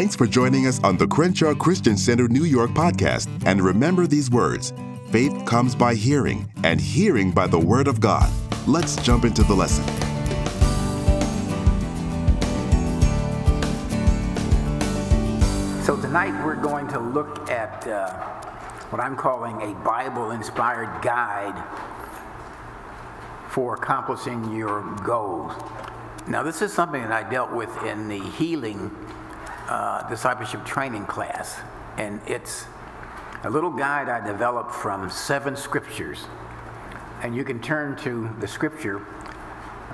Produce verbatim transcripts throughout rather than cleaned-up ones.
Thanks for joining us on the Crenshaw Christian Center New York podcast. And remember these words, faith comes by hearing, and hearing by the word of God. Let's jump into the lesson. So tonight we're going to look at uh, what I'm calling a Bible-inspired guide for accomplishing your goals. Now, this is something that I dealt with in the healing uh, discipleship training class, and it's a little guide I developed from seven scriptures, and you can turn to the scripture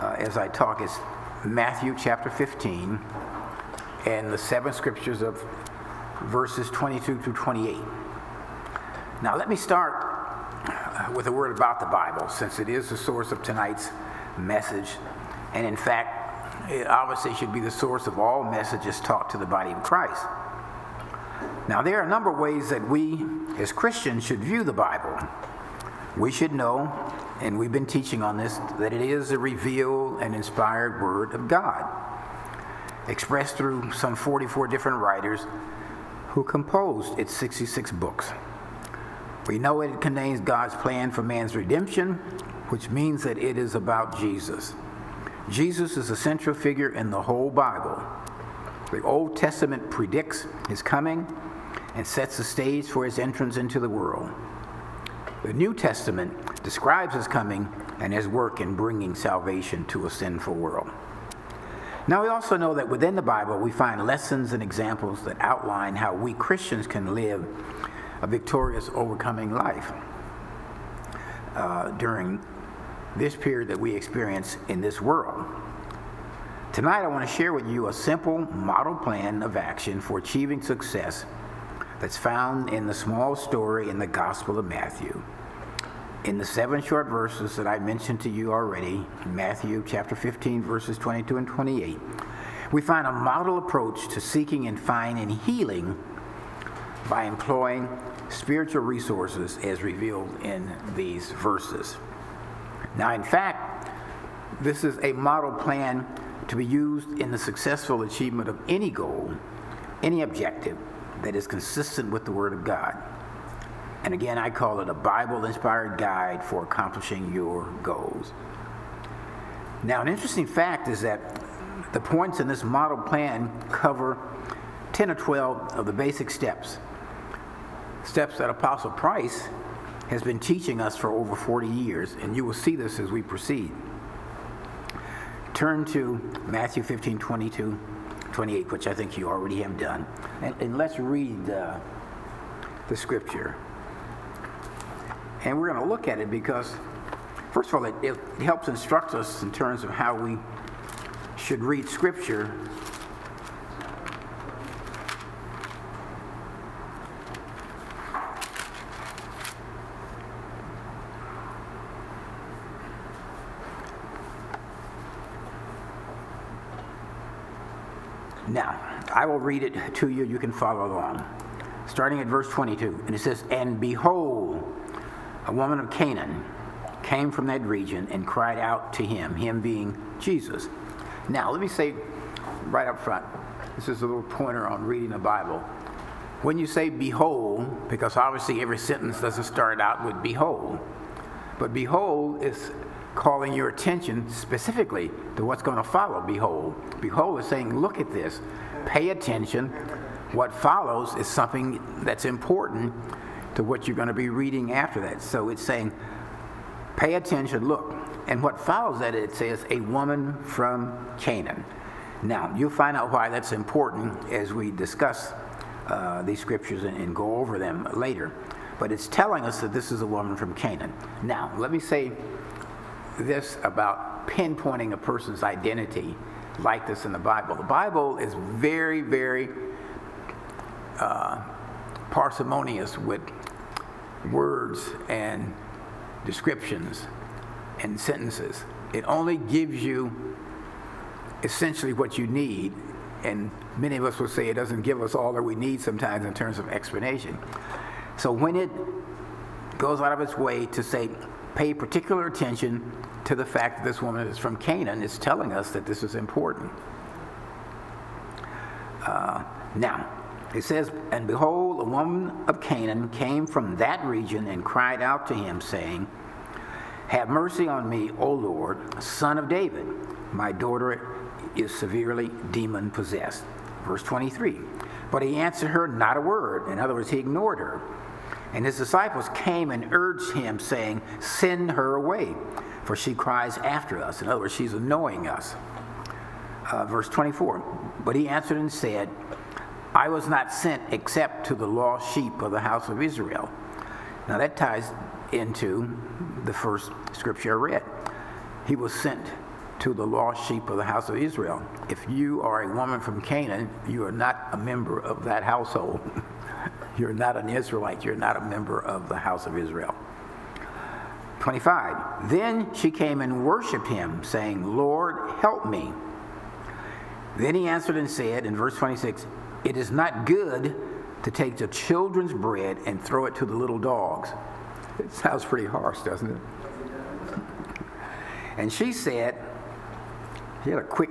uh, as I talk. It's Matthew chapter fifteen, and the seven scriptures of verses twenty-two through twenty-eight. Now, let me start with a word about the Bible, since it is the source of tonight's message, and in fact, it obviously should be the source of all messages taught to the body of Christ. Now, there are a number of ways that we, as Christians, should view the Bible. We should know, and we've been teaching on this, that it is the revealed and inspired Word of God, expressed through some forty-four different writers who composed its sixty-six books. We know it contains God's plan for man's redemption, which means that it is about Jesus. Jesus is a central figure in the whole Bible. The Old Testament predicts his coming and sets the stage for his entrance into the world. The New Testament describes his coming and his work in bringing salvation to a sinful world. Now, we also know that within the Bible, we find lessons and examples that outline how we Christians can live a victorious, overcoming life uh, during this period that we experience in this world. Tonight, I want to share with you a simple model plan of action for achieving success that's found in the small story in the Gospel of Matthew. In the seven short verses that I mentioned to you already, Matthew chapter fifteen, verses twenty-two and twenty-eight, we find a model approach to seeking and finding healing by employing spiritual resources as revealed in these verses. Now, in fact, this is a model plan to be used in the successful achievement of any goal, any objective that is consistent with the Word of God. And again, I call it a Bible-inspired guide for accomplishing your goals. Now, an interesting fact is that the points in this model plan cover ten or twelve of the basic steps, steps that Apostle Price has been teaching us for over forty years, and you will see this as we proceed. Turn to Matthew fifteen, twenty-two, twenty-eight, which I think you already have done, and, and let's read uh, the scripture. And we're going to look at it because, first of all, it, it helps instruct us in terms of how we should read Scripture. Now, I will read it to you. You can follow along. Starting at verse twenty-two, and it says, "And behold, a woman of Canaan came from that region and cried out to him," him being Jesus. Now, let me say right up front, this is a little pointer on reading the Bible. When you say behold, because obviously every sentence doesn't start out with behold, but behold is calling your attention specifically to what's going to follow behold. Behold is saying, look at this, pay attention. What follows is something that's important to what you're going to be reading after that. So it's saying, pay attention, look. And what follows that, it says, a woman from Canaan. Now, you'll find out why that's important as we discuss uh, these scriptures and, and go over them later. But it's telling us that this is a woman from Canaan. Now, let me say this about pinpointing a person's identity like this in the Bible. The Bible is very, very uh, parsimonious with words and descriptions and sentences. It only gives you essentially what you need, and many of us will say it doesn't give us all that we need sometimes in terms of explanation. So when it goes out of its way to say, pay particular attention to the fact that this woman is from Canaan, it's telling us that this is important. Uh, now, it says, "And behold, a woman of Canaan came from that region and cried out to him, saying, 'Have mercy on me, O Lord, son of David. My daughter is severely demon-possessed.'" Verse twenty-three, "But he answered her not a word." In other words, he ignored her. "And his disciples came and urged him, saying, 'Send her away, for she cries after us.'" In other words, she's annoying us. Uh, verse twenty-four, "But he answered and said, 'I was not sent except to the lost sheep of the house of Israel.'" Now that ties into the first scripture I read. He was sent to the lost sheep of the house of Israel. If you are a woman from Canaan, you are not a member of that household. You're not an Israelite. You're not a member of the house of Israel. twenty-five, "Then she came and worshiped him, saying, 'Lord, help me.' Then he answered and said," in verse twenty-six, "'It is not good to take the children's bread and throw it to the little dogs.'" It sounds pretty harsh, doesn't it? "And she said," she had a quick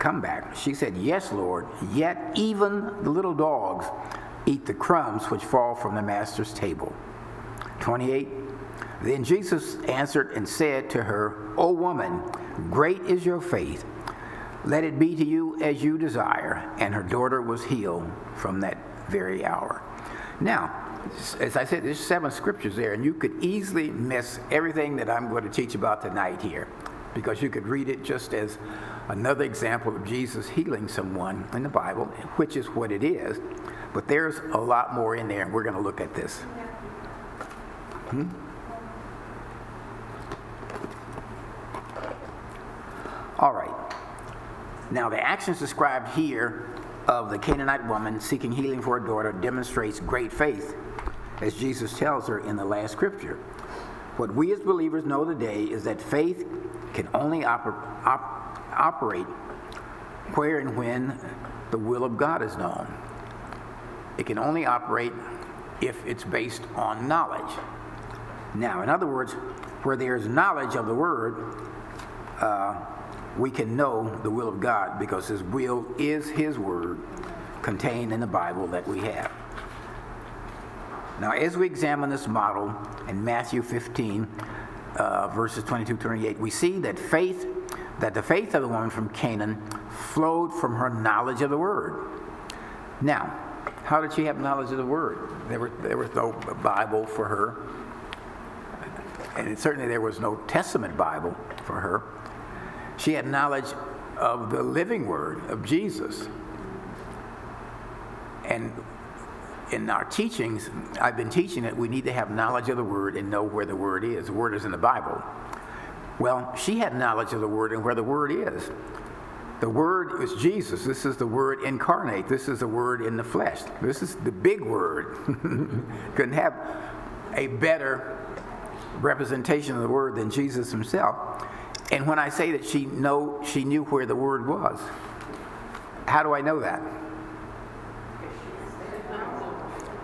comeback, she said, "Yes, Lord, yet even the little dogs eat the crumbs which fall from the master's table." twenty-eight, "Then Jesus answered and said to her, 'O woman, great is your faith. Let it be to you as you desire.' And her daughter was healed from that very hour." Now, as I said, there's seven scriptures there, and you could easily miss everything that I'm going to teach about tonight here, because you could read it just as another example of Jesus healing someone in the Bible, which is what it is. But there's a lot more in there, and we're going to look at this. Hmm? All right. Now, the actions described here of the Canaanite woman seeking healing for her daughter demonstrates great faith, as Jesus tells her in the last scripture. What we as believers know today is that faith can only oper op operate where and when the will of God is known. It can only operate if it's based on knowledge. Now, in other words, where there is knowledge of the Word, uh, we can know the will of God, because His will is His Word contained in the Bible that we have. Now, as we examine this model in Matthew fifteen, uh, verses twenty-two to twenty-eight, we see that faith, that the faith of the woman from Canaan flowed from her knowledge of the Word. Now, how did she have knowledge of the Word? There, were, there was no Bible for her, and certainly there was no Testament Bible for her. She had knowledge of the living Word of Jesus. And in our teachings, I've been teaching that we need to have knowledge of the Word and know where the Word is. The Word is in the Bible. Well, she had knowledge of the Word and where the Word is. The Word is Jesus. This is the Word incarnate. This is the Word in the flesh. This is the big Word. Couldn't have a better representation of the Word than Jesus himself. And when I say that she know, she knew where the Word was, how do I know that?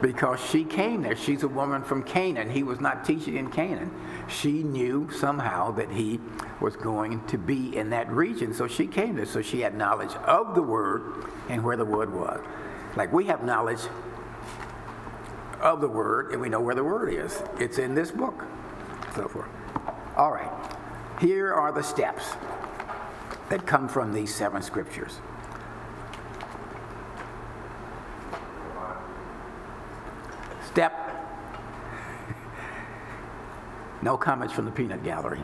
Because she came there. She's a woman from Canaan. He was not teaching in Canaan. She knew somehow that he was going to be in that region, so she came there. So she had knowledge of the Word and where the Word was. Like, we have knowledge of the Word, and we know where the Word is. It's in this book, so forth. All right. Here are the steps that come from these seven scriptures. Step. No comments from the peanut gallery.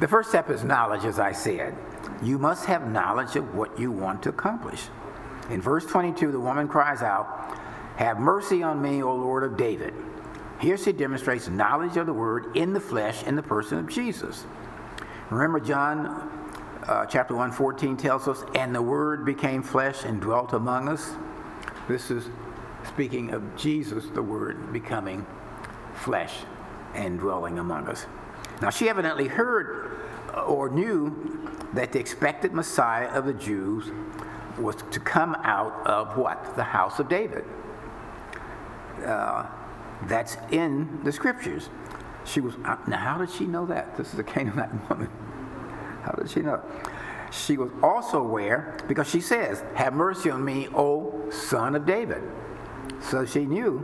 The first step is knowledge, as I said. You must have knowledge of what you want to accomplish. In verse twenty-two, the woman cries out, "Have mercy on me, O Lord of David." Here she demonstrates knowledge of the Word in the flesh in the person of Jesus. Remember, John uh, chapter one, fourteen tells us, "And the Word became flesh and dwelt among us." This is speaking of Jesus, the Word, becoming flesh and dwelling among us. Now, she evidently heard or knew that the expected Messiah of the Jews was to come out of what? The house of David. Uh, that's in the scriptures. She was, now how did she know that? This is a Canaanite woman. How did she know it? she was also aware, because she says, "Have mercy on me, O Son of David." So she knew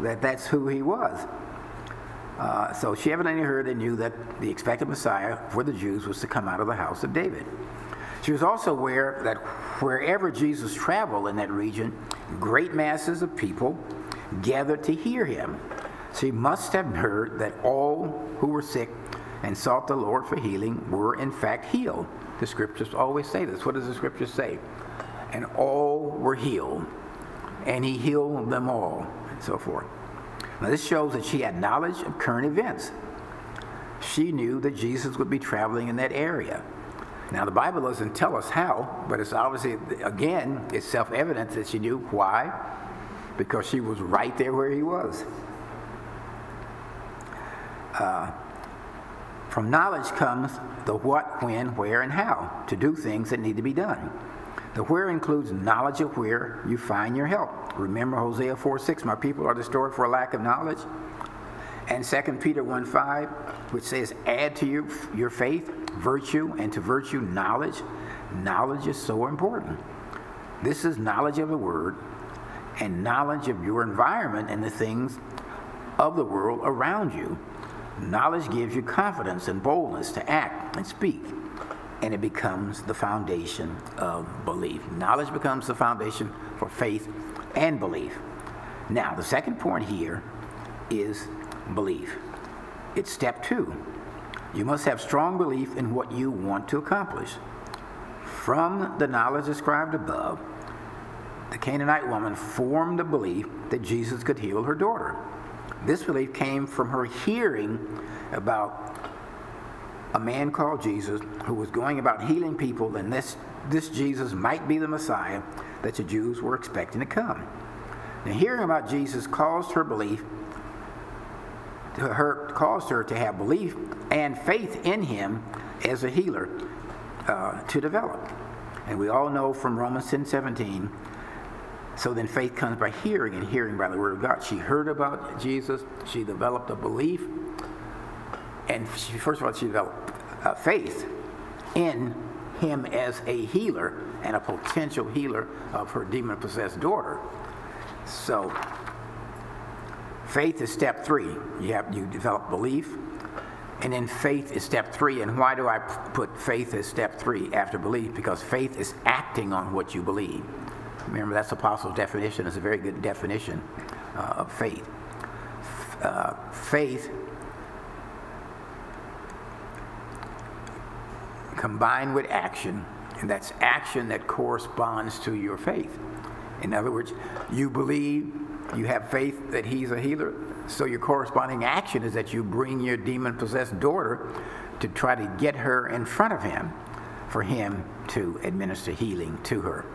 that that's who he was. Uh, so she evidently heard and knew that the expected Messiah for the Jews was to come out of the house of David. She was also aware that wherever Jesus traveled in that region, great masses of people gathered to hear him. She must have heard that all who were sick and sought the Lord for healing were in fact healed. The scriptures always say this. What does the scripture say? And all were healed, and he healed them all, and so forth. Now this shows that she had knowledge of current events. She knew that Jesus would be traveling in that area. Now the Bible doesn't tell us how, but it's obviously, again, it's self-evident that she knew. Why? Because she was right there where he was. Uh, from knowledge comes the what, when, where, and how to do things that need to be done. The where includes knowledge of where you find your help. Remember Hosea four six, my people are destroyed for a lack of knowledge. And Second Peter one five, which says, add to your, your faith virtue, and to virtue knowledge. Knowledge is so important. This is knowledge of the word and knowledge of your environment and the things of the world around you. Knowledge gives you confidence and boldness to act and speak, and it becomes the foundation of belief. Knowledge becomes the foundation for faith and belief. Now, the second point here is belief. It's step two. You must have strong belief in what you want to accomplish. From the knowledge described above, the Canaanite woman formed the belief that Jesus could heal her daughter. This belief came from her hearing about a man called Jesus who was going about healing people, and this, this Jesus might be the Messiah that the Jews were expecting to come. And hearing about Jesus caused her belief to her, caused her to have belief and faith in him as a healer uh, to develop. And we all know from Romans ten seventeen, so then faith comes by hearing, and hearing by the word of God. She heard about Jesus, she developed a belief, and she, first of all, she developed a faith in him as a healer and a potential healer of her demon-possessed daughter. So faith is step three. You have, you develop belief, and then faith is step three. And why do I put faith as step three after belief? Because faith is acting on what you believe. Remember, that's the Apostle's definition. It's a very good definition uh, of faith. Uh, faith combined with action, and that's action that corresponds to your faith. In other words, you believe, you have faith that he's a healer, so your corresponding action is that you bring your demon-possessed daughter to try to get her in front of him for him to administer healing to her.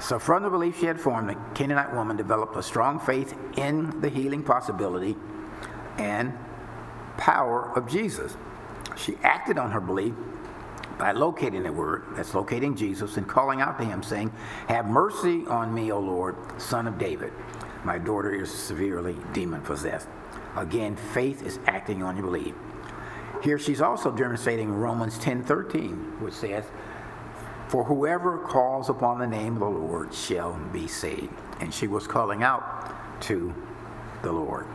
So from the belief she had formed, the Canaanite woman developed a strong faith in the healing possibility and power of Jesus. She acted on her belief by locating the word, that's locating Jesus, and calling out to him, saying, "Have mercy on me, O Lord, Son of David. My daughter is severely demon-possessed." Again, faith is acting on your belief. Here she's also demonstrating Romans ten thirteen, which says, "For whoever calls upon the name of the Lord shall be saved." And she was calling out to the Lord.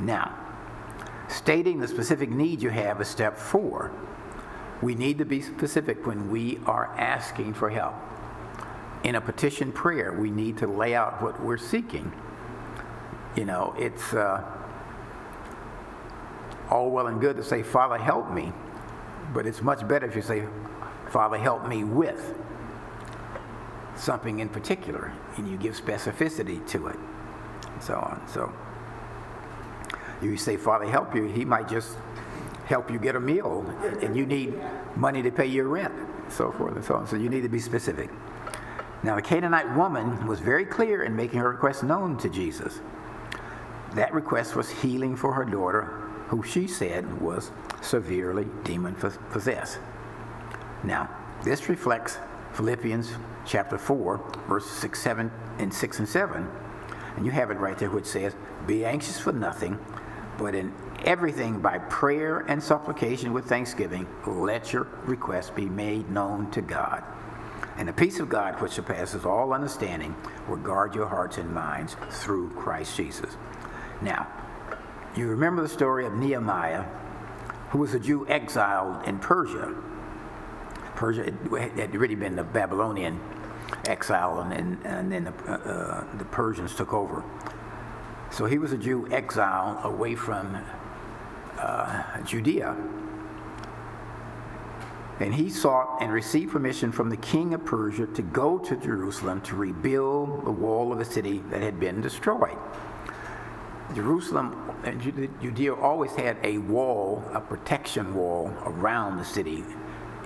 Now, stating the specific need you have is step four. We need to be specific when we are asking for help. In a petition prayer, we need to lay out what we're seeking. You know, it's uh, all well and good to say, "Father, help me." But it's much better if you say, "Father, help me with something in particular," and you give specificity to it, and so on. So you say, "Father, help you," he might just help you get a meal, and you need money to pay your rent, and so forth and so on. So you need to be specific. Now, the Canaanite woman was very clear in making her request known to Jesus. That request was healing for her daughter, who she said was severely demon-possessed. Now, this reflects Philippians chapter four, verses six, seven, and six and seven. And you have it right there, which says, "Be anxious for nothing, but in everything by prayer and supplication with thanksgiving, let your requests be made known to God. And the peace of God, which surpasses all understanding, will guard your hearts and minds through Christ Jesus. Now, you remember the story of Nehemiah, who was a Jew exiled in Persia. Persia had really been the Babylonian exile, and, and, and then the, uh, the Persians took over. So he was a Jew exiled away from uh, Judea. And he sought and received permission from the king of Persia to go to Jerusalem to rebuild the wall of the city that had been destroyed. Jerusalem, Judea always had a wall, a protection wall around the city.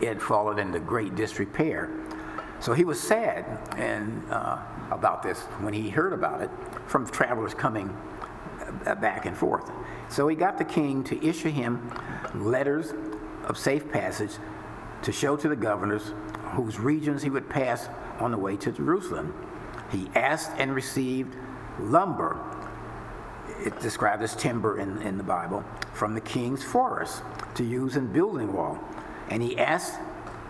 It had fallen into great disrepair. So he was sad and, uh, about this when he heard about it from travelers coming back and forth. So he got the king to issue him letters of safe passage to show to the governors whose regions he would pass on the way to Jerusalem. He asked and received lumber, it's described as timber in, in the Bible, from the king's forest to use in building wall. And he asked,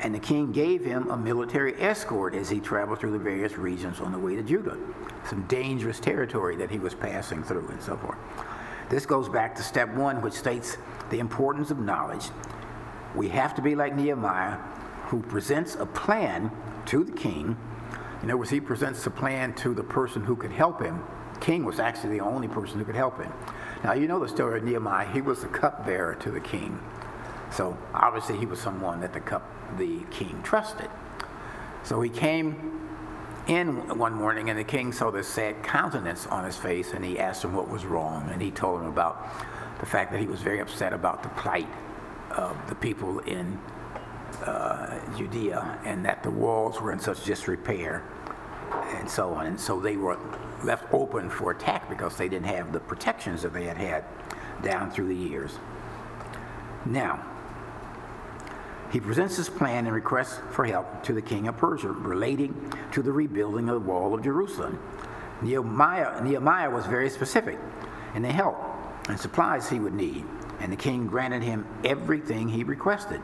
and the king gave him a military escort as he traveled through the various regions on the way to Judah, some dangerous territory that he was passing through and so forth. This goes back to step one, which states the importance of knowledge. We have to be like Nehemiah, who presents a plan to the king. In other words, he presents the plan to the person who could help him. The king was actually the only person who could help him. Now, you know the story of Nehemiah. He was the cupbearer to the king. So obviously he was someone that the cup, the king trusted. So he came in one morning, and the king saw this sad countenance on his face, and he asked him what was wrong, and he told him about the fact that he was very upset about the plight of the people in uh, Judea, and that the walls were in such disrepair, and so on. And so they were left open for attack because they didn't have the protections that they had had down through the years. Now, he presents his plan and requests for help to the king of Persia relating to the rebuilding of the wall of Jerusalem. Nehemiah, Nehemiah was very specific in the help and supplies he would need, and the king granted him everything he requested.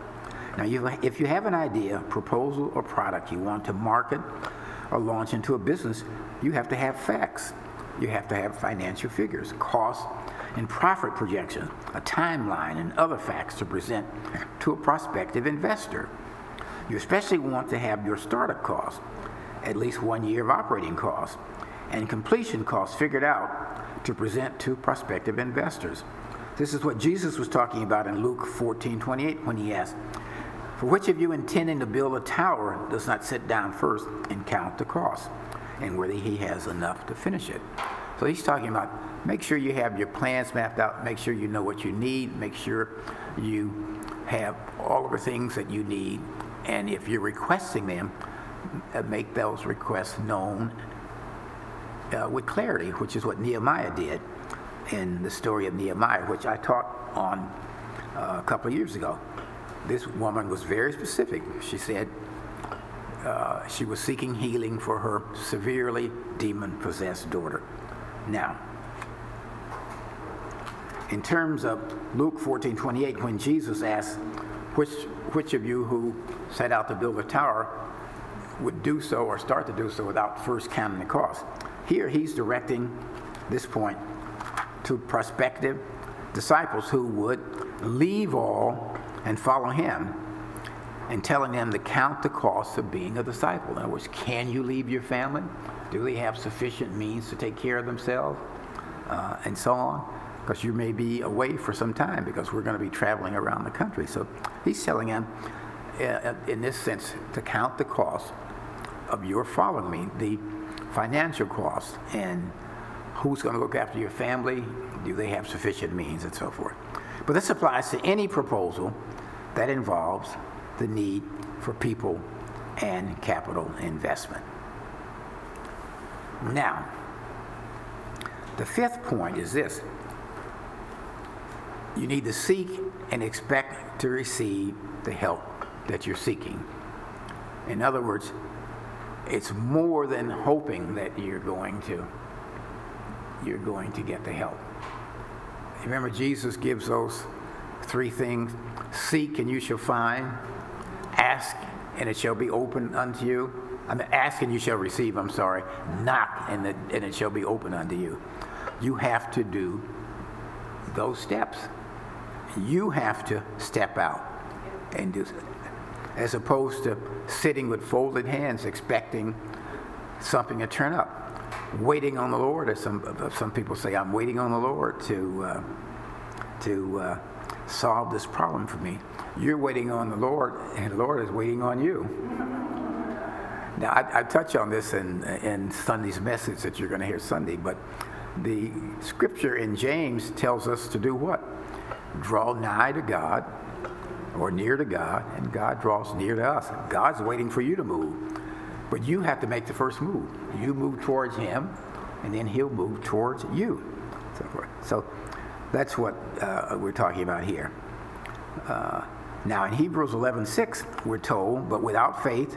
Now, you, if you have an idea, proposal, or product you want to market or launch into a business, you have to have facts. You have to have financial figures, costs, and profit projections, a timeline, and other facts to present to a prospective investor. You especially want to have your startup costs, at least one year of operating costs, and completion costs figured out to present to prospective investors. This is what Jesus was talking about in Luke fourteen twenty-eight when he asked, "For which of you intending to build a tower does not sit down first and count the cost, and whether he has enough to finish it?" So he's talking about, make sure you have your plans mapped out, make sure you know what you need, make sure you have all of the things that you need, and if you're requesting them, make those requests known uh, with clarity, which is what Nehemiah did in the story of Nehemiah, which I taught on uh, a couple of years ago. This woman was very specific. She said uh, she was seeking healing for her severely demon-possessed daughter. Now, in terms of Luke fourteen twenty-eight, when Jesus asked which, which of you who set out to build a tower would do so or start to do so without first counting the cost, here he's directing this point to prospective disciples who would leave all and follow him, and telling them to count the cost of being a disciple. In other words, can you leave your family? Do they have sufficient means to take care of themselves? Uh, and so on. Because you may be away for some time, because we're going to be traveling around the country. So he's telling them, uh, in this sense, to count the cost of your following me, the financial cost, and who's going to look after your family, do they have sufficient means, and so forth. But this applies to any proposal that involves the need for people and capital investment. Now, the fifth point is this. You need to seek and expect to receive the help that you're seeking. In other words, it's more than hoping that you're going to, you're going to get the help. You remember Jesus gives those three things: seek and you shall find, ask and it shall be open unto you. I mean, ask and you shall receive, I'm sorry, knock and it, and it shall be open unto you. You have to do those steps. You have to step out and do, as opposed to sitting with folded hands expecting something to turn up. Waiting on the Lord, as some some people say, I'm waiting on the Lord to uh, to uh, solve this problem for me. You're waiting on the Lord, and the Lord is waiting on you. Now, I, I touch on this in in Sunday's message that you're going to hear Sunday, but the scripture in James tells us to do what? Draw nigh to God, or near to God, and God draws near to us. God's waiting for you to move. But you have to make the first move. You move towards him, and then he'll move towards you. So, so that's what uh, we're talking about here. Uh, now, in Hebrews eleven six, we're told, but without faith,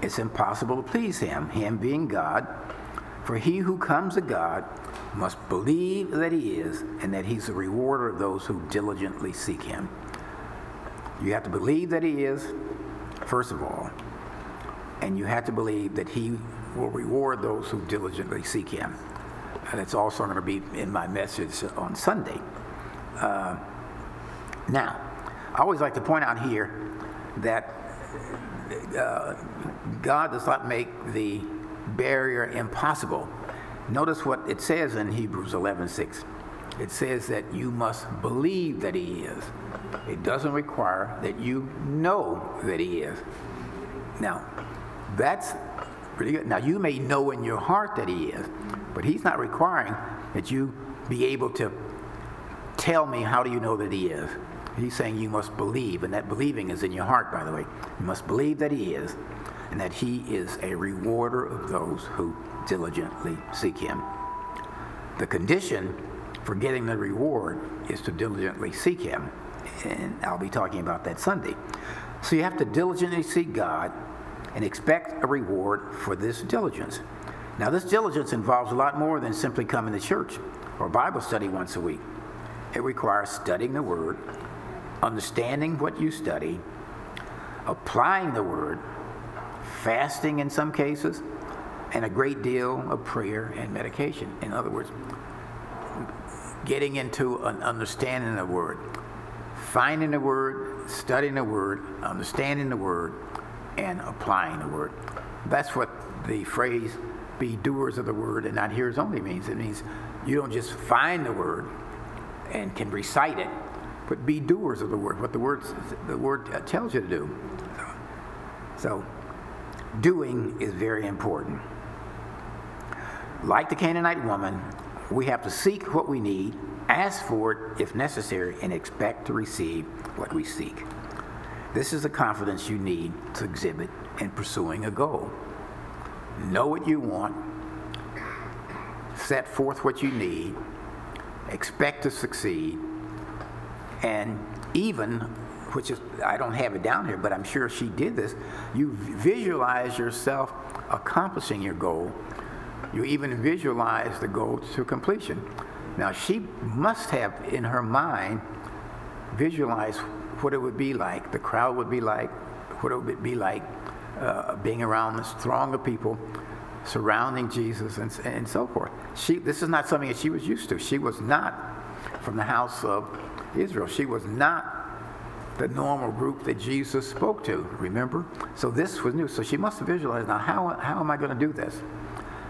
it's impossible to please him, him being God. For he who comes to God must believe that he is, and that he's the rewarder of those who diligently seek him. You have to believe that he is, first of all. And you have to believe that he will reward those who diligently seek him. And it's also going to be in my message on Sunday. Uh, now, I always like to point out here that uh, God does not make the barrier impossible. Notice what it says in Hebrews eleven six. It says that you must believe that he is. It doesn't require that you know that he is. Now, that's pretty good. Now, you may know in your heart that he is, but he's not requiring that you be able to tell me how do you know that he is. He's saying you must believe, and that believing is in your heart, by the way. You must believe that he is, and that he is a rewarder of those who diligently seek him. The condition for getting the reward is to diligently seek him, and I'll be talking about that Sunday. So you have to diligently seek God and expect a reward for this diligence. Now, this diligence involves a lot more than simply coming to church or Bible study once a week. It requires studying the Word, understanding what you study, applying the Word, fasting in some cases, and a great deal of prayer and meditation. In other words, getting into an understanding of the Word, finding the Word, studying the Word, understanding the Word, and applying the Word. That's what the phrase, be doers of the Word and not hearers only, means. It means you don't just find the Word and can recite it, but be doers of the Word, what the Word, the Word tells you to do. So doing is very important. Like the Canaanite woman, we have to seek what we need, ask for it if necessary, and expect to receive what we seek. This is the confidence you need to exhibit in pursuing a goal. Know what you want, set forth what you need, expect to succeed, and even, which is, I don't have it down here, but I'm sure she did this, you visualize yourself accomplishing your goal. You even visualize the goal to completion. Now, she must have in her mind visualized what it would be like, the crowd would be like, what it would be like uh, being around this throng of people surrounding Jesus, and, and so forth. She, this is not something that she was used to. She was not from the house of Israel. She was not the normal group that Jesus spoke to, remember? So this was new. So she must have visualized, now how, how am I going to do this?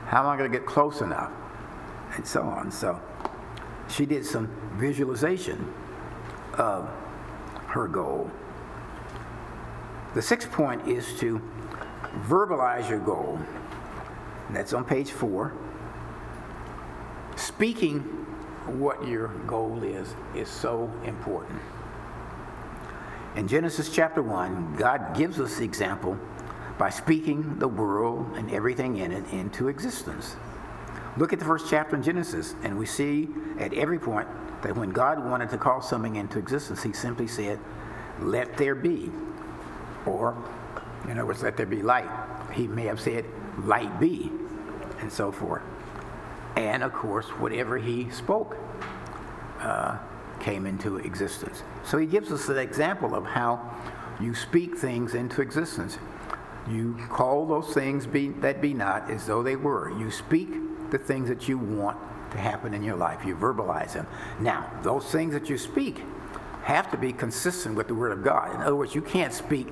How am I going to get close enough? And so on. So she did some visualization of her goal. The sixth point is to verbalize your goal. And that's on page four. Speaking what your goal is is so important. In Genesis chapter one, God gives us the example by speaking the world and everything in it into existence. Look at the first chapter in Genesis, and we see at every point that when God wanted to call something into existence, he simply said, let there be. Or, in other words, let there be light. He may have said, light be, and so forth. And, of course, whatever he spoke. uh, came into existence. So he gives us an example of how you speak things into existence. You call those things be, that be not as though they were. You speak the things that you want to happen in your life. You verbalize them. Now, those things that you speak have to be consistent with the Word of God. In other words, you can't speak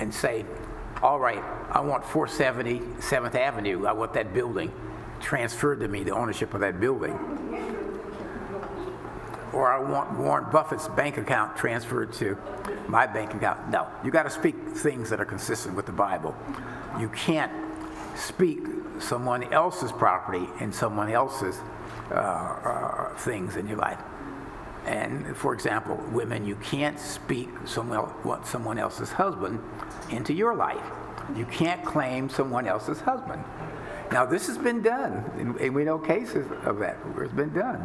and say, all right, I want four seventy seventh Avenue. I want that building transferred to me, the ownership of that building. Or I want Warren Buffett's bank account transferred to my bank account. No, you got to speak things that are consistent with the Bible. You can't speak someone else's property and someone else's uh, uh, things in your life. And for example, women, you can't speak someone, what someone else's husband into your life. You can't claim someone else's husband. Now this has been done, and, and we know cases of that where it's been done.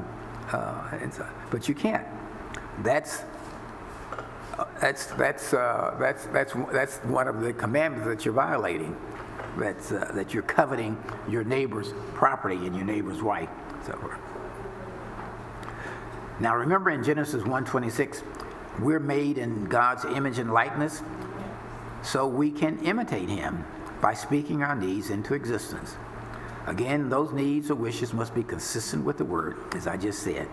Uh, and so, but you can't. That's uh, that's that's uh, that's that's that's one of the commandments that you're violating. That's uh, that you're coveting your neighbor's property and your neighbor's wife, so forth. Now remember, in Genesis one twenty-six, we're made in God's image and likeness, so we can imitate Him by speaking our needs into existence. Again, those needs or wishes must be consistent with the Word, as I just said.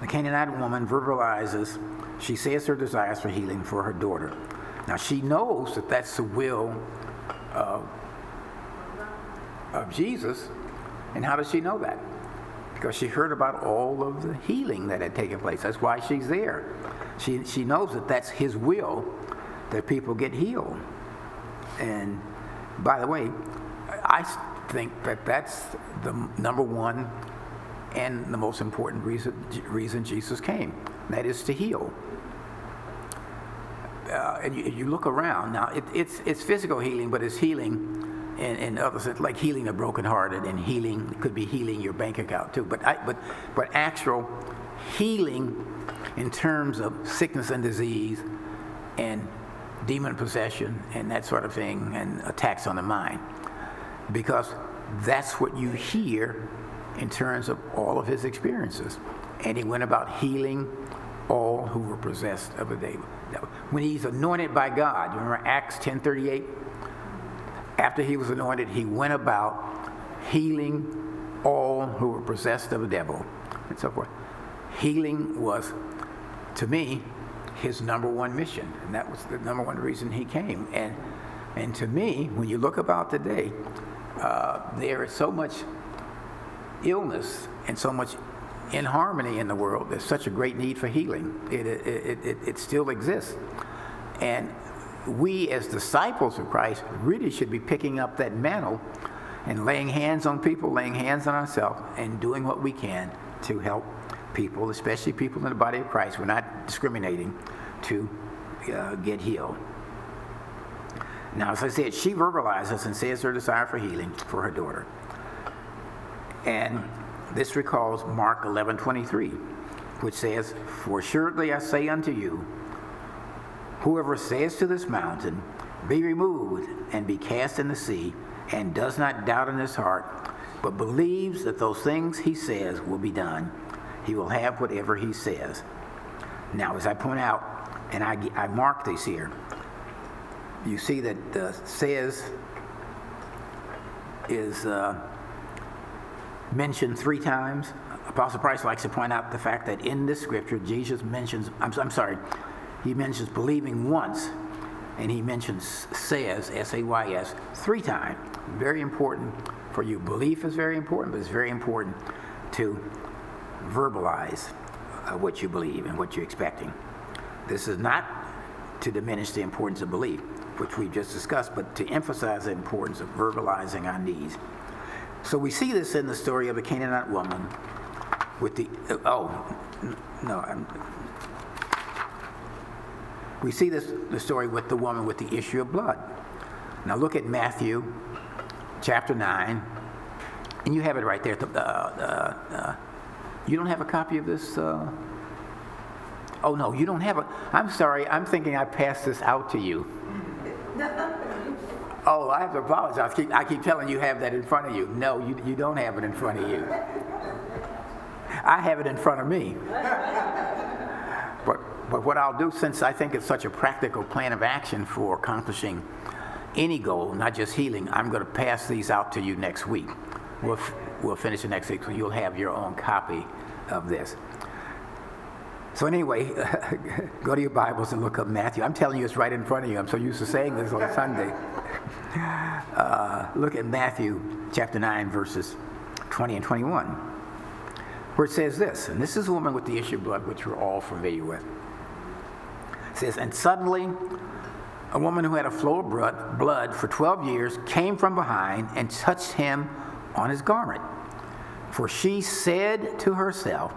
The Canaanite woman verbalizes, she says her desires for healing for her daughter. Now she knows that that's the will of, of Jesus, and how does she know that? Because she heard about all of the healing that had taken place. That's why she's there. She, she knows that that's His will, that people get healed. And by the way, I think that that's the number one and the most important reason, reason Jesus came. That is to heal. Uh, and you, you look around. Now, it, it's, it's physical healing, but it's healing in, in other sense, like healing the brokenhearted, and healing could be healing your bank account too. But I, but but actual healing in terms of sickness and disease and demon possession and that sort of thing, and attacks on the mind, because that's what you hear in terms of all of His experiences. And He went about healing all who were possessed of the devil. When He's anointed by God, remember Acts ten thirty-eight? After He was anointed, He went about healing all who were possessed of the devil, and so forth. Healing was, to me, His number one mission, and that was the number one reason He came. And and to me, when you look about today, uh, there is so much illness and so much inharmony in the world. There's such a great need for healing. It it it, it, it still exists, and we as disciples of Christ really should be picking up that mantle and laying hands on people, laying hands on ourselves, and doing what we can to help people, especially people in the body of Christ. We're not discriminating, to uh, get healed. Now, as I said, she verbalizes and says her desire for healing for her daughter. And this recalls Mark eleven twenty-three, which says, "For assuredly I say unto you, whoever says to this mountain, be removed and be cast in the sea, and does not doubt in his heart, but believes that those things he says will be done, he will have whatever he says." Now, as I point out, and I, I mark these here, you see that uh, says is uh, mentioned three times. Apostle Price likes to point out the fact that in this scripture, Jesus mentions, I'm, I'm sorry, He mentions believing once, and he mentions says, S A Y S, three times. Very important for you. Belief is very important, but it's very important to verbalize uh, what you believe and what you're expecting. This is not to diminish the importance of belief, which we've just discussed, but to emphasize the importance of verbalizing our needs. So we see this in the story of a Canaanite woman with the, uh, oh, no, I'm... We see this the story with the woman with the issue of blood. Now look at Matthew chapter nine, and you have it right there. Uh, uh, uh, you don't have a copy of this? Uh, oh no, you don't have a, I'm sorry, I'm thinking I passed this out to you. Oh, I have to apologize. I keep, I keep telling you have that in front of you. No, you, you don't have it in front of you. I have it in front of me. But, but what I'll do, since I think it's such a practical plan of action for accomplishing any goal, not just healing, I'm going to pass these out to you next week. We'll, we'll finish it next week, so you'll have your own copy of this. So anyway, go to your Bibles and look up Matthew. I'm telling you, it's right in front of you. I'm so used to saying this on Sunday. Uh, look at Matthew chapter nine, verses twenty and twenty-one, where it says this, and this is a woman with the issue of blood, which we're all familiar with. It says, and suddenly a woman who had a flow of blood for twelve years came from behind and touched him on his garment. For she said to herself,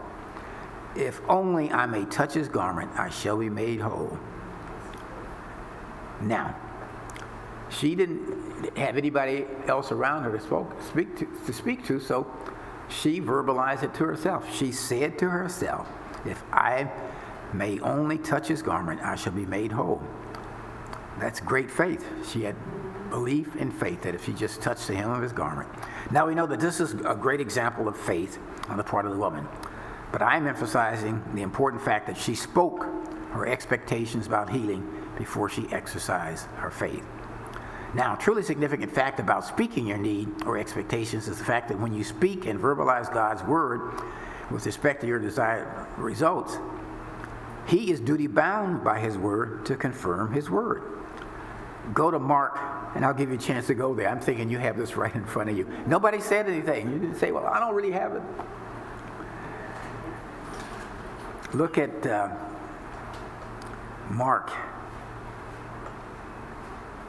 if only I may touch his garment, I shall be made whole. Now, she didn't have anybody else around her to, spoke, speak, to, to speak to, so she verbalized it to herself. She said to herself, if I may only touch his garment, I shall be made whole. That's great faith. She had belief in faith that if she just touched the hem of his garment. Now, we know that this is a great example of faith on the part of the woman. But I'm emphasizing the important fact that she spoke her expectations about healing before she exercised her faith. Now, a truly significant fact about speaking your need or expectations is the fact that when you speak and verbalize God's word with respect to your desired results, he is duty-bound by his word to confirm his word. Go to Mark, and I'll give you a chance to go there. I'm thinking you have this right in front of you. Nobody said anything. You didn't say, well, I don't really have it. Look at uh, Mark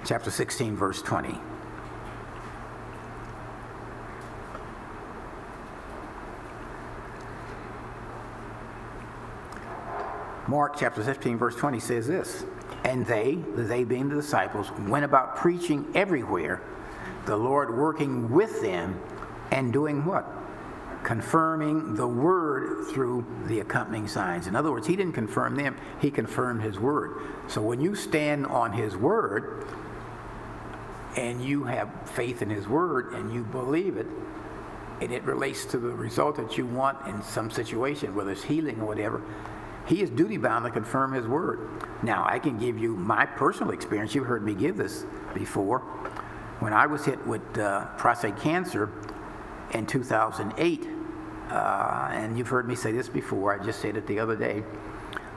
chapter sixteen, verse twenty. Mark chapter fifteen, verse twenty says this, and they, they being the disciples, went about preaching everywhere, the Lord working with them and doing what? Confirming the word through the accompanying signs. In other words, he didn't confirm them, he confirmed his word. So when you stand on his word and you have faith in his word and you believe it, and it relates to the result that you want in some situation, whether it's healing or whatever, he is duty-bound to confirm his word. Now, I can give you my personal experience. You've heard me give this before. When I was hit with uh, prostate cancer in two thousand eight, Uh, and you've heard me say this before, I just said it the other day,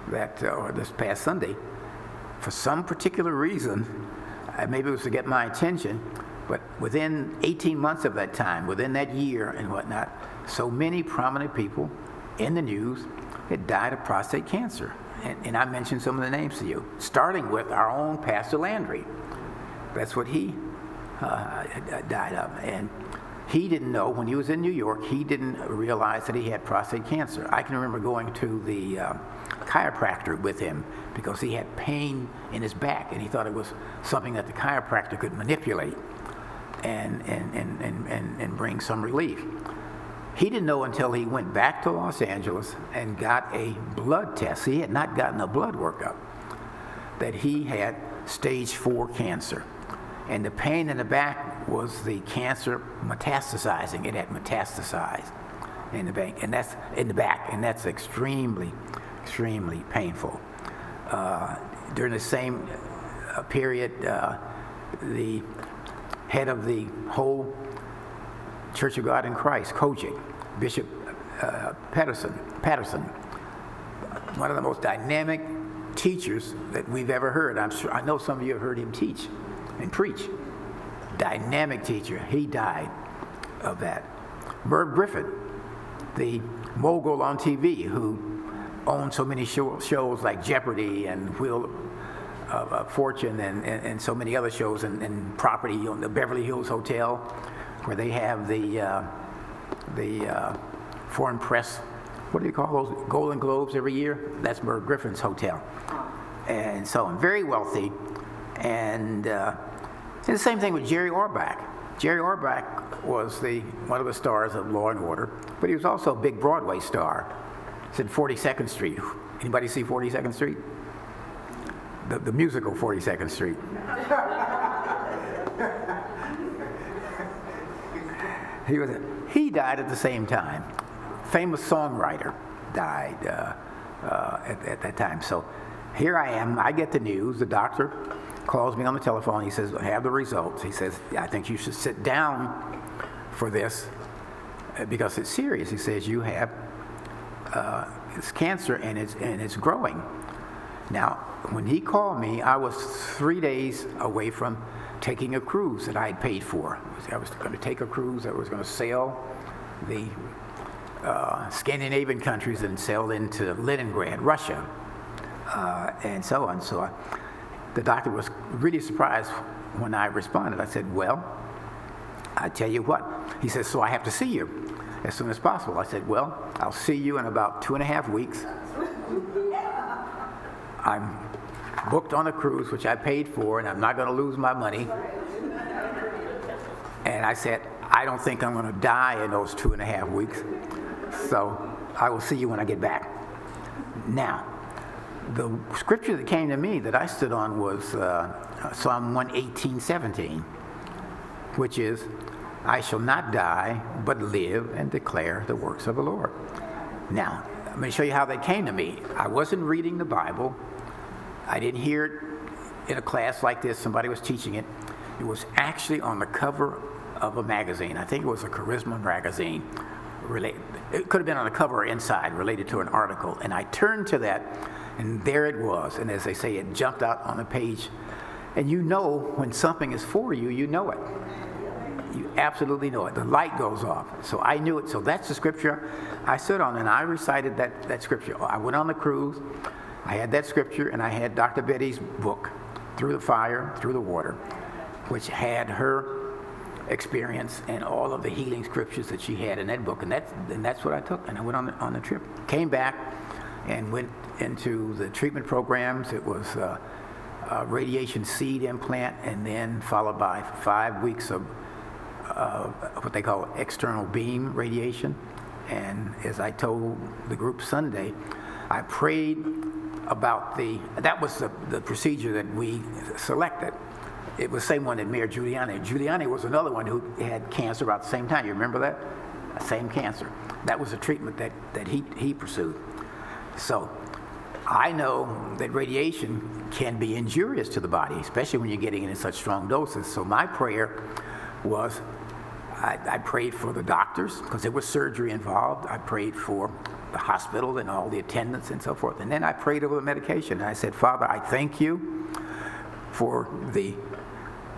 that, uh, or this past Sunday, for some particular reason, uh, maybe it was to get my attention, but within eighteen months of that time, within that year and whatnot, so many prominent people in the news had died of prostate cancer. And, and I mentioned some of the names to you, starting with our own Pastor Landry. That's what he uh, died of. And he didn't know, when he was in New York, he didn't realize that he had prostate cancer. I can remember going to the uh, chiropractor with him because he had pain in his back, and he thought it was something that the chiropractor could manipulate and, and, and, and, and, and bring some relief. He didn't know until he went back to Los Angeles and got a blood test. He had not gotten a blood workup, that he had stage four cancer. And the pain in the back was the cancer metastasizing. It had metastasized in the back, and that's in the back, and that's extremely, extremely painful. Uh, during the same period, uh, the head of the whole Church of God in Christ, Kojic, Bishop uh, Patterson, Patterson, one of the most dynamic teachers that we've ever heard. I'm sure I know some of you have heard him teach and preach. Dynamic teacher. He died of that. Merv Griffin, the mogul on T V who owned so many show, shows like Jeopardy and Wheel of uh, Fortune and, and, and so many other shows, and, and property on the Beverly Hills Hotel, where they have the, uh, the uh, foreign press, what do you call those, Golden Globes every year? That's Merv Griffin's hotel. And so on. Very wealthy. And, uh, and the same thing with Jerry Orbach. Jerry Orbach was the, one of the stars of Law and Order, but he was also a big Broadway star. It's in forty-second Street. Anybody see forty-second Street? The, the musical forty-second Street. he, was a, he died at the same time, famous songwriter died uh, uh, at, at that time. So here I am. I get the news. The doctor calls me on the telephone. He says, I have the results. He says, I think you should sit down for this because it's serious. He says, you have uh, it's cancer, and it's, and it's growing. Now, when he called me, I was three days away from taking a cruise that I had paid for. I was going to take a cruise that was going to sail the uh, Scandinavian countries and sail into Leningrad, Russia, uh, and so on. So I, the doctor was really surprised when I responded. I said, well, I tell you what. He says, so I have to see you as soon as possible. I said, well, I'll see you in about two and a half weeks. I'm booked on a cruise, which I paid for, and I'm not going to lose my money. And I said, I don't think I'm going to die in those two and a half weeks, so I will see you when I get back. Now, the scripture that came to me that I stood on was uh, Psalm one eighteen, seventeen, which is, I shall not die, but live and declare the works of the Lord. Now, I'm going to show you how that came to me. I wasn't reading the Bible. I didn't hear it in a class like this. Somebody was teaching it. It was actually on the cover of a magazine. I think it was a Charisma magazine. It could have been on the cover or inside, related to an article. And I turned to that, and there it was. And as they say, it jumped out on the page. And you know when something is for you, you know it. You absolutely know it. The light goes off. So I knew it. So that's the scripture I stood on, and I recited that, that scripture. I went on the cruise. I had that scripture, and I had Doctor Betty's book, Through the Fire, Through the Water, which had her experience and all of the healing scriptures that she had in that book. And that's, and that's what I took, and I went on the, on the trip. Came back and went into the treatment programs. It was uh, a radiation seed implant, and then followed by five weeks of Uh, what they call external beam radiation. And as I told the group Sunday, I prayed about the, that was the, the procedure that we selected. It was the same one that Mayor Giuliani. Giuliani was another one who had cancer about the same time. You remember that? Same cancer. That was a treatment that, that he, he pursued. So I know that radiation can be injurious to the body, especially when you're getting it in such strong doses. So my prayer was, I, I prayed for the doctors, because there was surgery involved. I prayed for the hospital and all the attendants and so forth. And then I prayed over the medication. And I said, Father, I thank you for the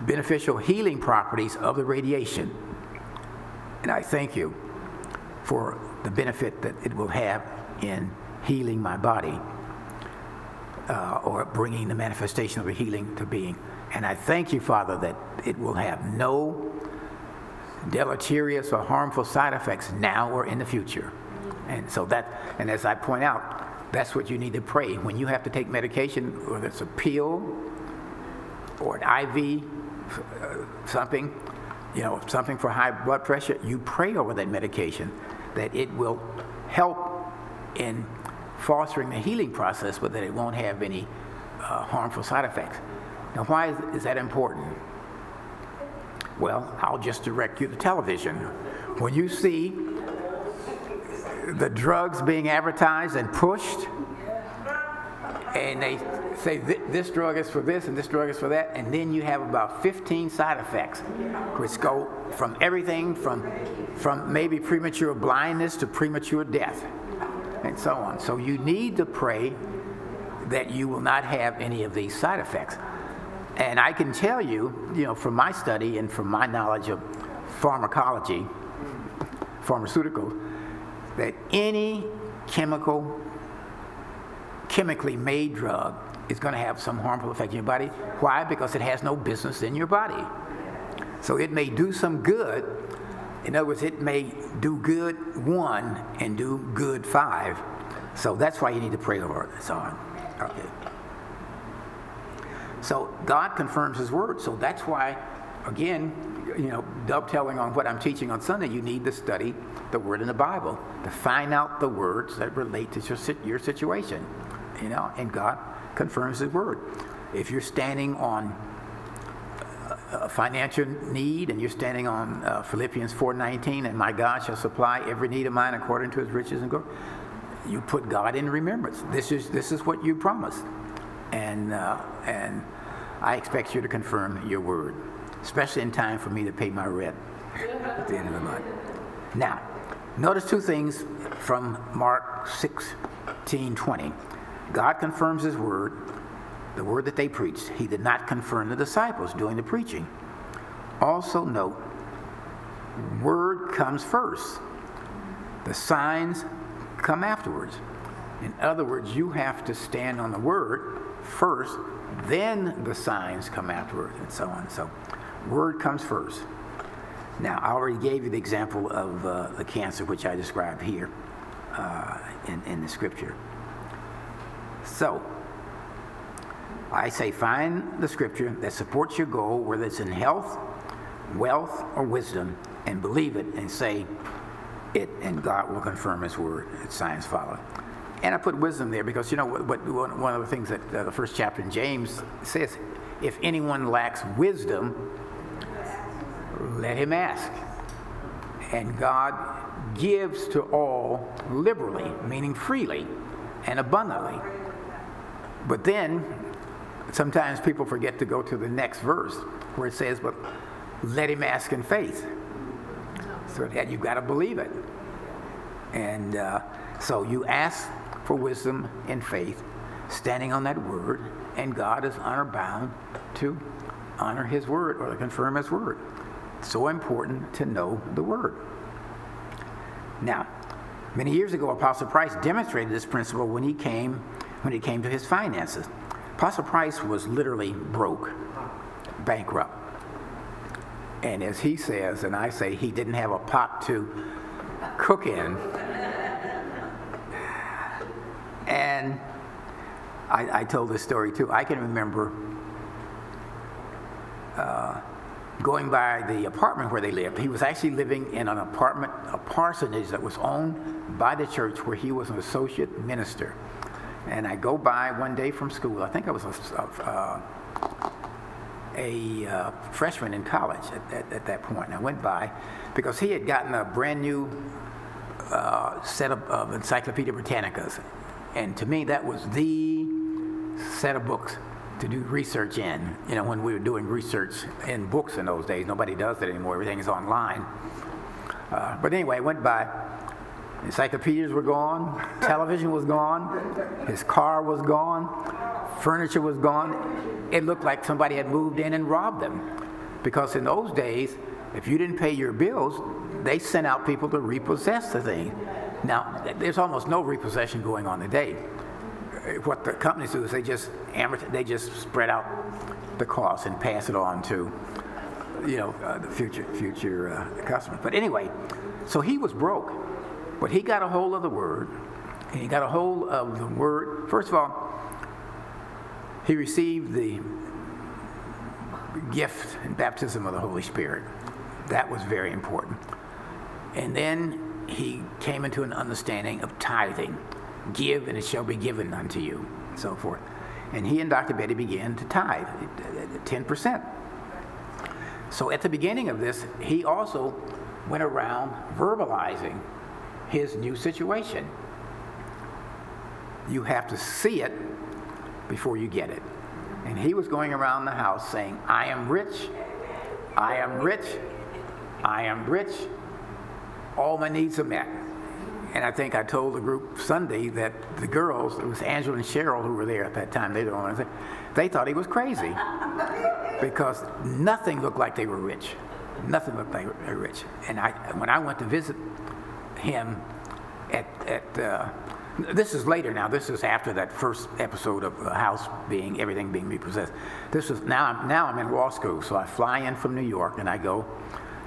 beneficial healing properties of the radiation. And I thank you for the benefit that it will have in healing my body, uh, or bringing the manifestation of the healing to being. And I thank you, Father, that it will have no deleterious or harmful side effects now or in the future. And so that, and as I point out, that's what you need to pray. When you have to take medication, whether it's a pill or an I V, uh, something, you know, something for high blood pressure, you pray over that medication that it will help in fostering the healing process, but that it won't have any uh, harmful side effects. Now, why is, is that important? Well, I'll just direct you to television. When you see the drugs being advertised and pushed, and they say th this drug is for this and this drug is for that, and then you have about fifteen side effects, which go from everything from, from maybe premature blindness to premature death, and so on. So you need to pray that you will not have any of these side effects. And I can tell you, you know, from my study and from my knowledge of pharmacology, pharmaceuticals, that any chemical, chemically made drug is going to have some harmful effect on your body. Why? Because it has no business in your body. So it may do some good. In other words, it may do good one and do good five. So that's why you need to pray over it. So, okay. So God confirms his word. So that's why, again, you know, dovetailing on what I'm teaching on Sunday, you need to study the word in the Bible to find out the words that relate to your, your situation, you know, and God confirms his word. If you're standing on uh, financial need, and you're standing on uh, Philippians four nineteen, and my God shall supply every need of mine according to his riches and glory. You put God in remembrance. This is this is what you promised, and uh, and I expect you to confirm your word, especially in time for me to pay my rent at the end of the month. Now, notice two things from Mark sixteen twenty. God confirms his word, the word that they preached. He did not confirm the disciples doing the preaching. Also note, word comes first. The signs come afterwards. In other words, you have to stand on the word first, then the signs come afterwards, and so on. So, word comes first. Now, I already gave you the example of uh, the cancer, which I described here uh, in, in the scripture. So, I say find the scripture that supports your goal, whether it's in health, wealth, or wisdom, and believe it and say it, and God will confirm his word. It's signs follow. And I put wisdom there because, you know, what, what one of the things that uh, the first chapter in James says, if anyone lacks wisdom, let him ask. And God gives to all liberally, meaning freely and abundantly. But then sometimes people forget to go to the next verse where it says, but let him ask in faith. So that you've got to believe it. And uh, so you ask for wisdom and faith, standing on that word, and God is honor bound to honor his word or to confirm his word. So important to know the word. Now, many years ago, Apostle Price demonstrated this principle when he came when it came to his finances. Apostle Price was literally broke, bankrupt. And as he says, and I say, he didn't have a pot to cook in. And I, I told this story too. I can remember uh, going by the apartment where they lived. He was actually living in an apartment, a parsonage that was owned by the church where he was an associate minister. And I go by one day from school. I think I was a, a, a freshman in college at, at, at that point. And I went by because he had gotten a brand new uh, set of, of Encyclopedia Britannicas. And to me, that was the set of books to do research in. You know, when we were doing research in books in those days, nobody does that anymore. Everything is online. Uh, but anyway, I went by. Encyclopedias were gone. Television was gone. His car was gone. Furniture was gone. It looked like somebody had moved in and robbed them. Because in those days, if you didn't pay your bills, they sent out people to repossess the thing. Now, there's almost no repossession going on today. What the companies do is they just they just spread out the cost and pass it on to, you know, uh, the future future uh, customers. But anyway, so he was broke, but he got a hold of the word, and he got a hold of the word. First of all, he received the gift and baptism of the Holy Spirit. That was very important. And then he came into an understanding of tithing. Give, and it shall be given unto you, and so forth. And he and Doctor Betty began to tithe, ten percent. So at the beginning of this, he also went around verbalizing his new situation. You have to see it before you get it. And he was going around the house saying, I am rich, I am rich, I am rich, all my needs are met. And I think I told the group Sunday that the girls, it was Angela and Cheryl who were there at that time, they, don't to they thought he was crazy because nothing looked like they were rich. Nothing looked like they were rich. And I, when I went to visit him at, at uh, this is later now, this is after that first episode of the house being, everything being repossessed. This was, now I'm, now I'm in law school, so I fly in from New York and I go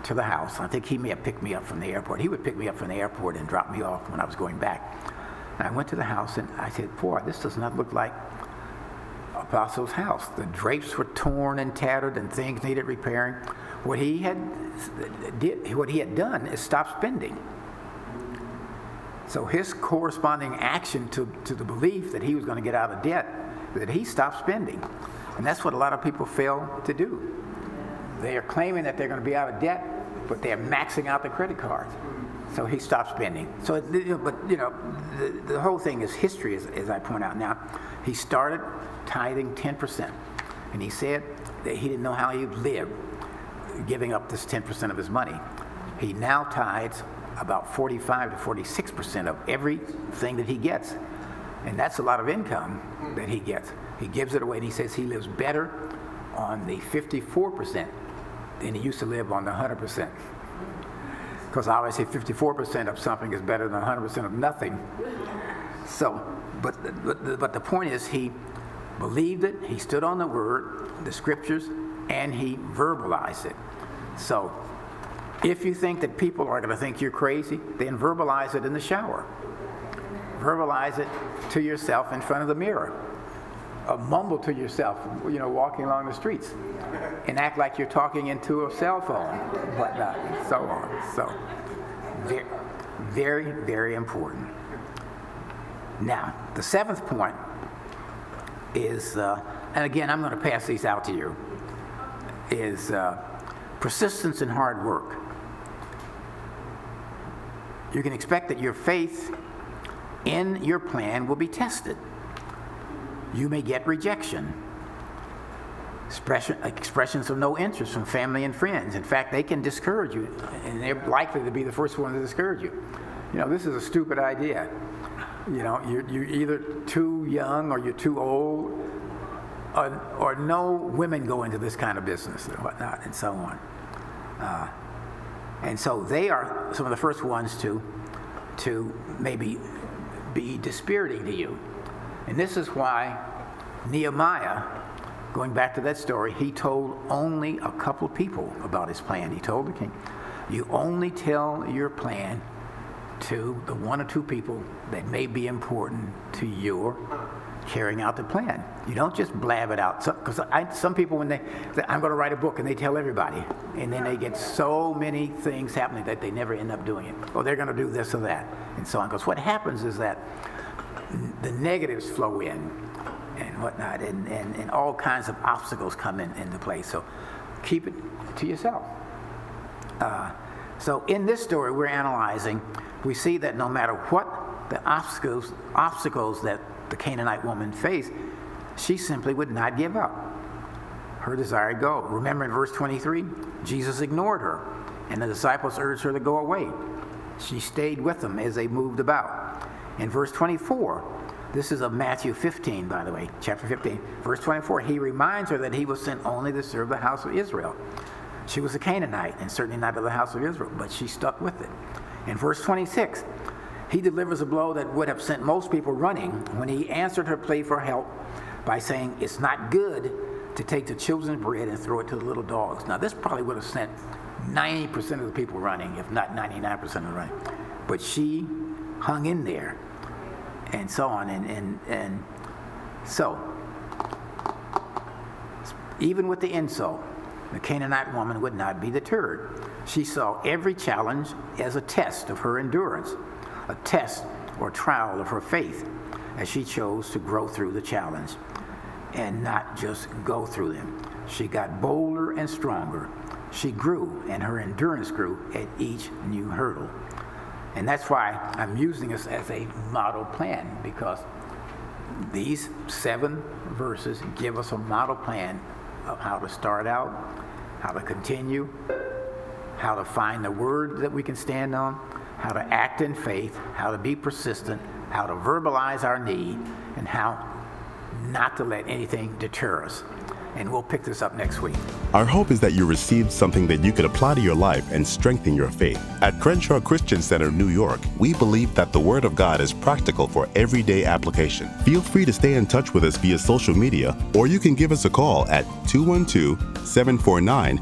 to the house. I think he may have picked me up from the airport. He would pick me up from the airport and drop me off when I was going back. And I went to the house and I said, boy, this does not look like Apostle's house. The drapes were torn and tattered and things needed repairing. What he had did, what he had done is stop spending. So his corresponding action to, to the belief that he was going to get out of debt, that he stopped spending. And that's what a lot of people fail to do. They are claiming that they're going to be out of debt, but they're maxing out the credit cards. So he stopped spending. So, but you know, the, the whole thing is history, as, as I point out now. He started tithing ten percent, and he said that he didn't know how he would live giving up this ten percent of his money. He now tithes about forty-five to forty-six percent of everything that he gets, and that's a lot of income that he gets. He gives it away, and he says he lives better on the fifty-four percent than he used to live on the one hundred percent. Because obviously fifty-four percent of something is better than one hundred percent of nothing. So, but the, but the point is, he believed it, he stood on the word, the scriptures, and he verbalized it. So if you think that people are going to think you're crazy, then verbalize it in the shower. Verbalize it to yourself in front of the mirror. Uh, mumble to yourself, you know, walking along the streets, and act like you're talking into a cell phone, whatnot, and so on. So, very, very, very important. Now, the seventh point is, uh, and again, I'm going to pass these out to you, is uh, persistence and hard work. You can expect that your faith in your plan will be tested. You may get rejection, Expression, expressions of no interest from family and friends. In fact, they can discourage you, and they're likely to be the first one to discourage you. You know, this is a stupid idea. You know, you're, you're either too young or you're too old, or, or no women go into this kind of business and whatnot, and so on. Uh, and so they are some of the first ones to, to maybe be dispiriting to you. And this is why Nehemiah, going back to that story, he told only a couple people about his plan. He told the king, you only tell your plan to the one or two people that may be important to your carrying out the plan. You don't just blab it out. Because some, some people, when they, I'm going to write a book, and they tell everybody. And then they get so many things happening that they never end up doing it. Or they're going to do this or that, and so on. Because what happens is that the negatives flow in and whatnot, and, and, and all kinds of obstacles come in, into play. So keep it to yourself. Uh, so in this story we're analyzing, we see that no matter what the obstacles, obstacles that the Canaanite woman faced, she simply would not give up her desired goal. Remember in verse twenty-three, Jesus ignored her, and the disciples urged her to go away. She stayed with them as they moved about. In verse twenty-four, this is of Matthew fifteen, by the way, chapter fifteen, verse twenty-four, he reminds her that he was sent only to serve the house of Israel. She was a Canaanite, and certainly not of the house of Israel, but she stuck with it. In verse twenty-six, he delivers a blow that would have sent most people running when he answered her plea for help by saying, it's not good to take the children's bread and throw it to the little dogs. Now, this probably would have sent ninety percent of the people running, if not ninety-nine percent of them running, but she hung in there, and so on, and, and, and so, even with the insult, the Canaanite woman would not be deterred. She saw every challenge as a test of her endurance, a test or trial of her faith, as she chose to grow through the challenge and not just go through them. She got bolder and stronger. She grew, and her endurance grew at each new hurdle. And that's why I'm using this as a model plan, because these seven verses give us a model plan of how to start out, how to continue, how to find the word that we can stand on, how to act in faith, how to be persistent, how to verbalize our need, and how not to let anything deter us. And we'll pick this up next week. Our hope is that you received something that you could apply to your life and strengthen your faith. At Crenshaw Christian Center, New York, we believe that the Word of God is practical for everyday application. Feel free to stay in touch with us via social media, or you can give us a call at two one two, seven four nine,